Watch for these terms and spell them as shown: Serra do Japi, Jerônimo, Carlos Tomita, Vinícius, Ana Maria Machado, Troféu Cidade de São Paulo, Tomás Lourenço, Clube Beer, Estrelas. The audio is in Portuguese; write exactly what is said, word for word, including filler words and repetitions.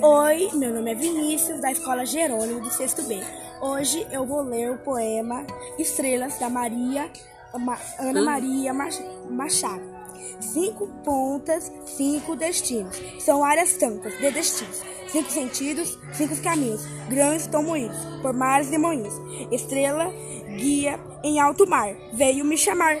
Oi, meu nome é Vinícius, da Escola Jerônimo, do sexto B. Hoje eu vou ler o poema Estrelas, da Maria, Ma, Ana Maria Machado. Cinco pontas, cinco destinos. São áreas tantas de destinos. Cinco sentidos, cinco caminhos. Grãos tão moídos por mares e moinhos. Estrela, guia, em alto mar, veio me chamar.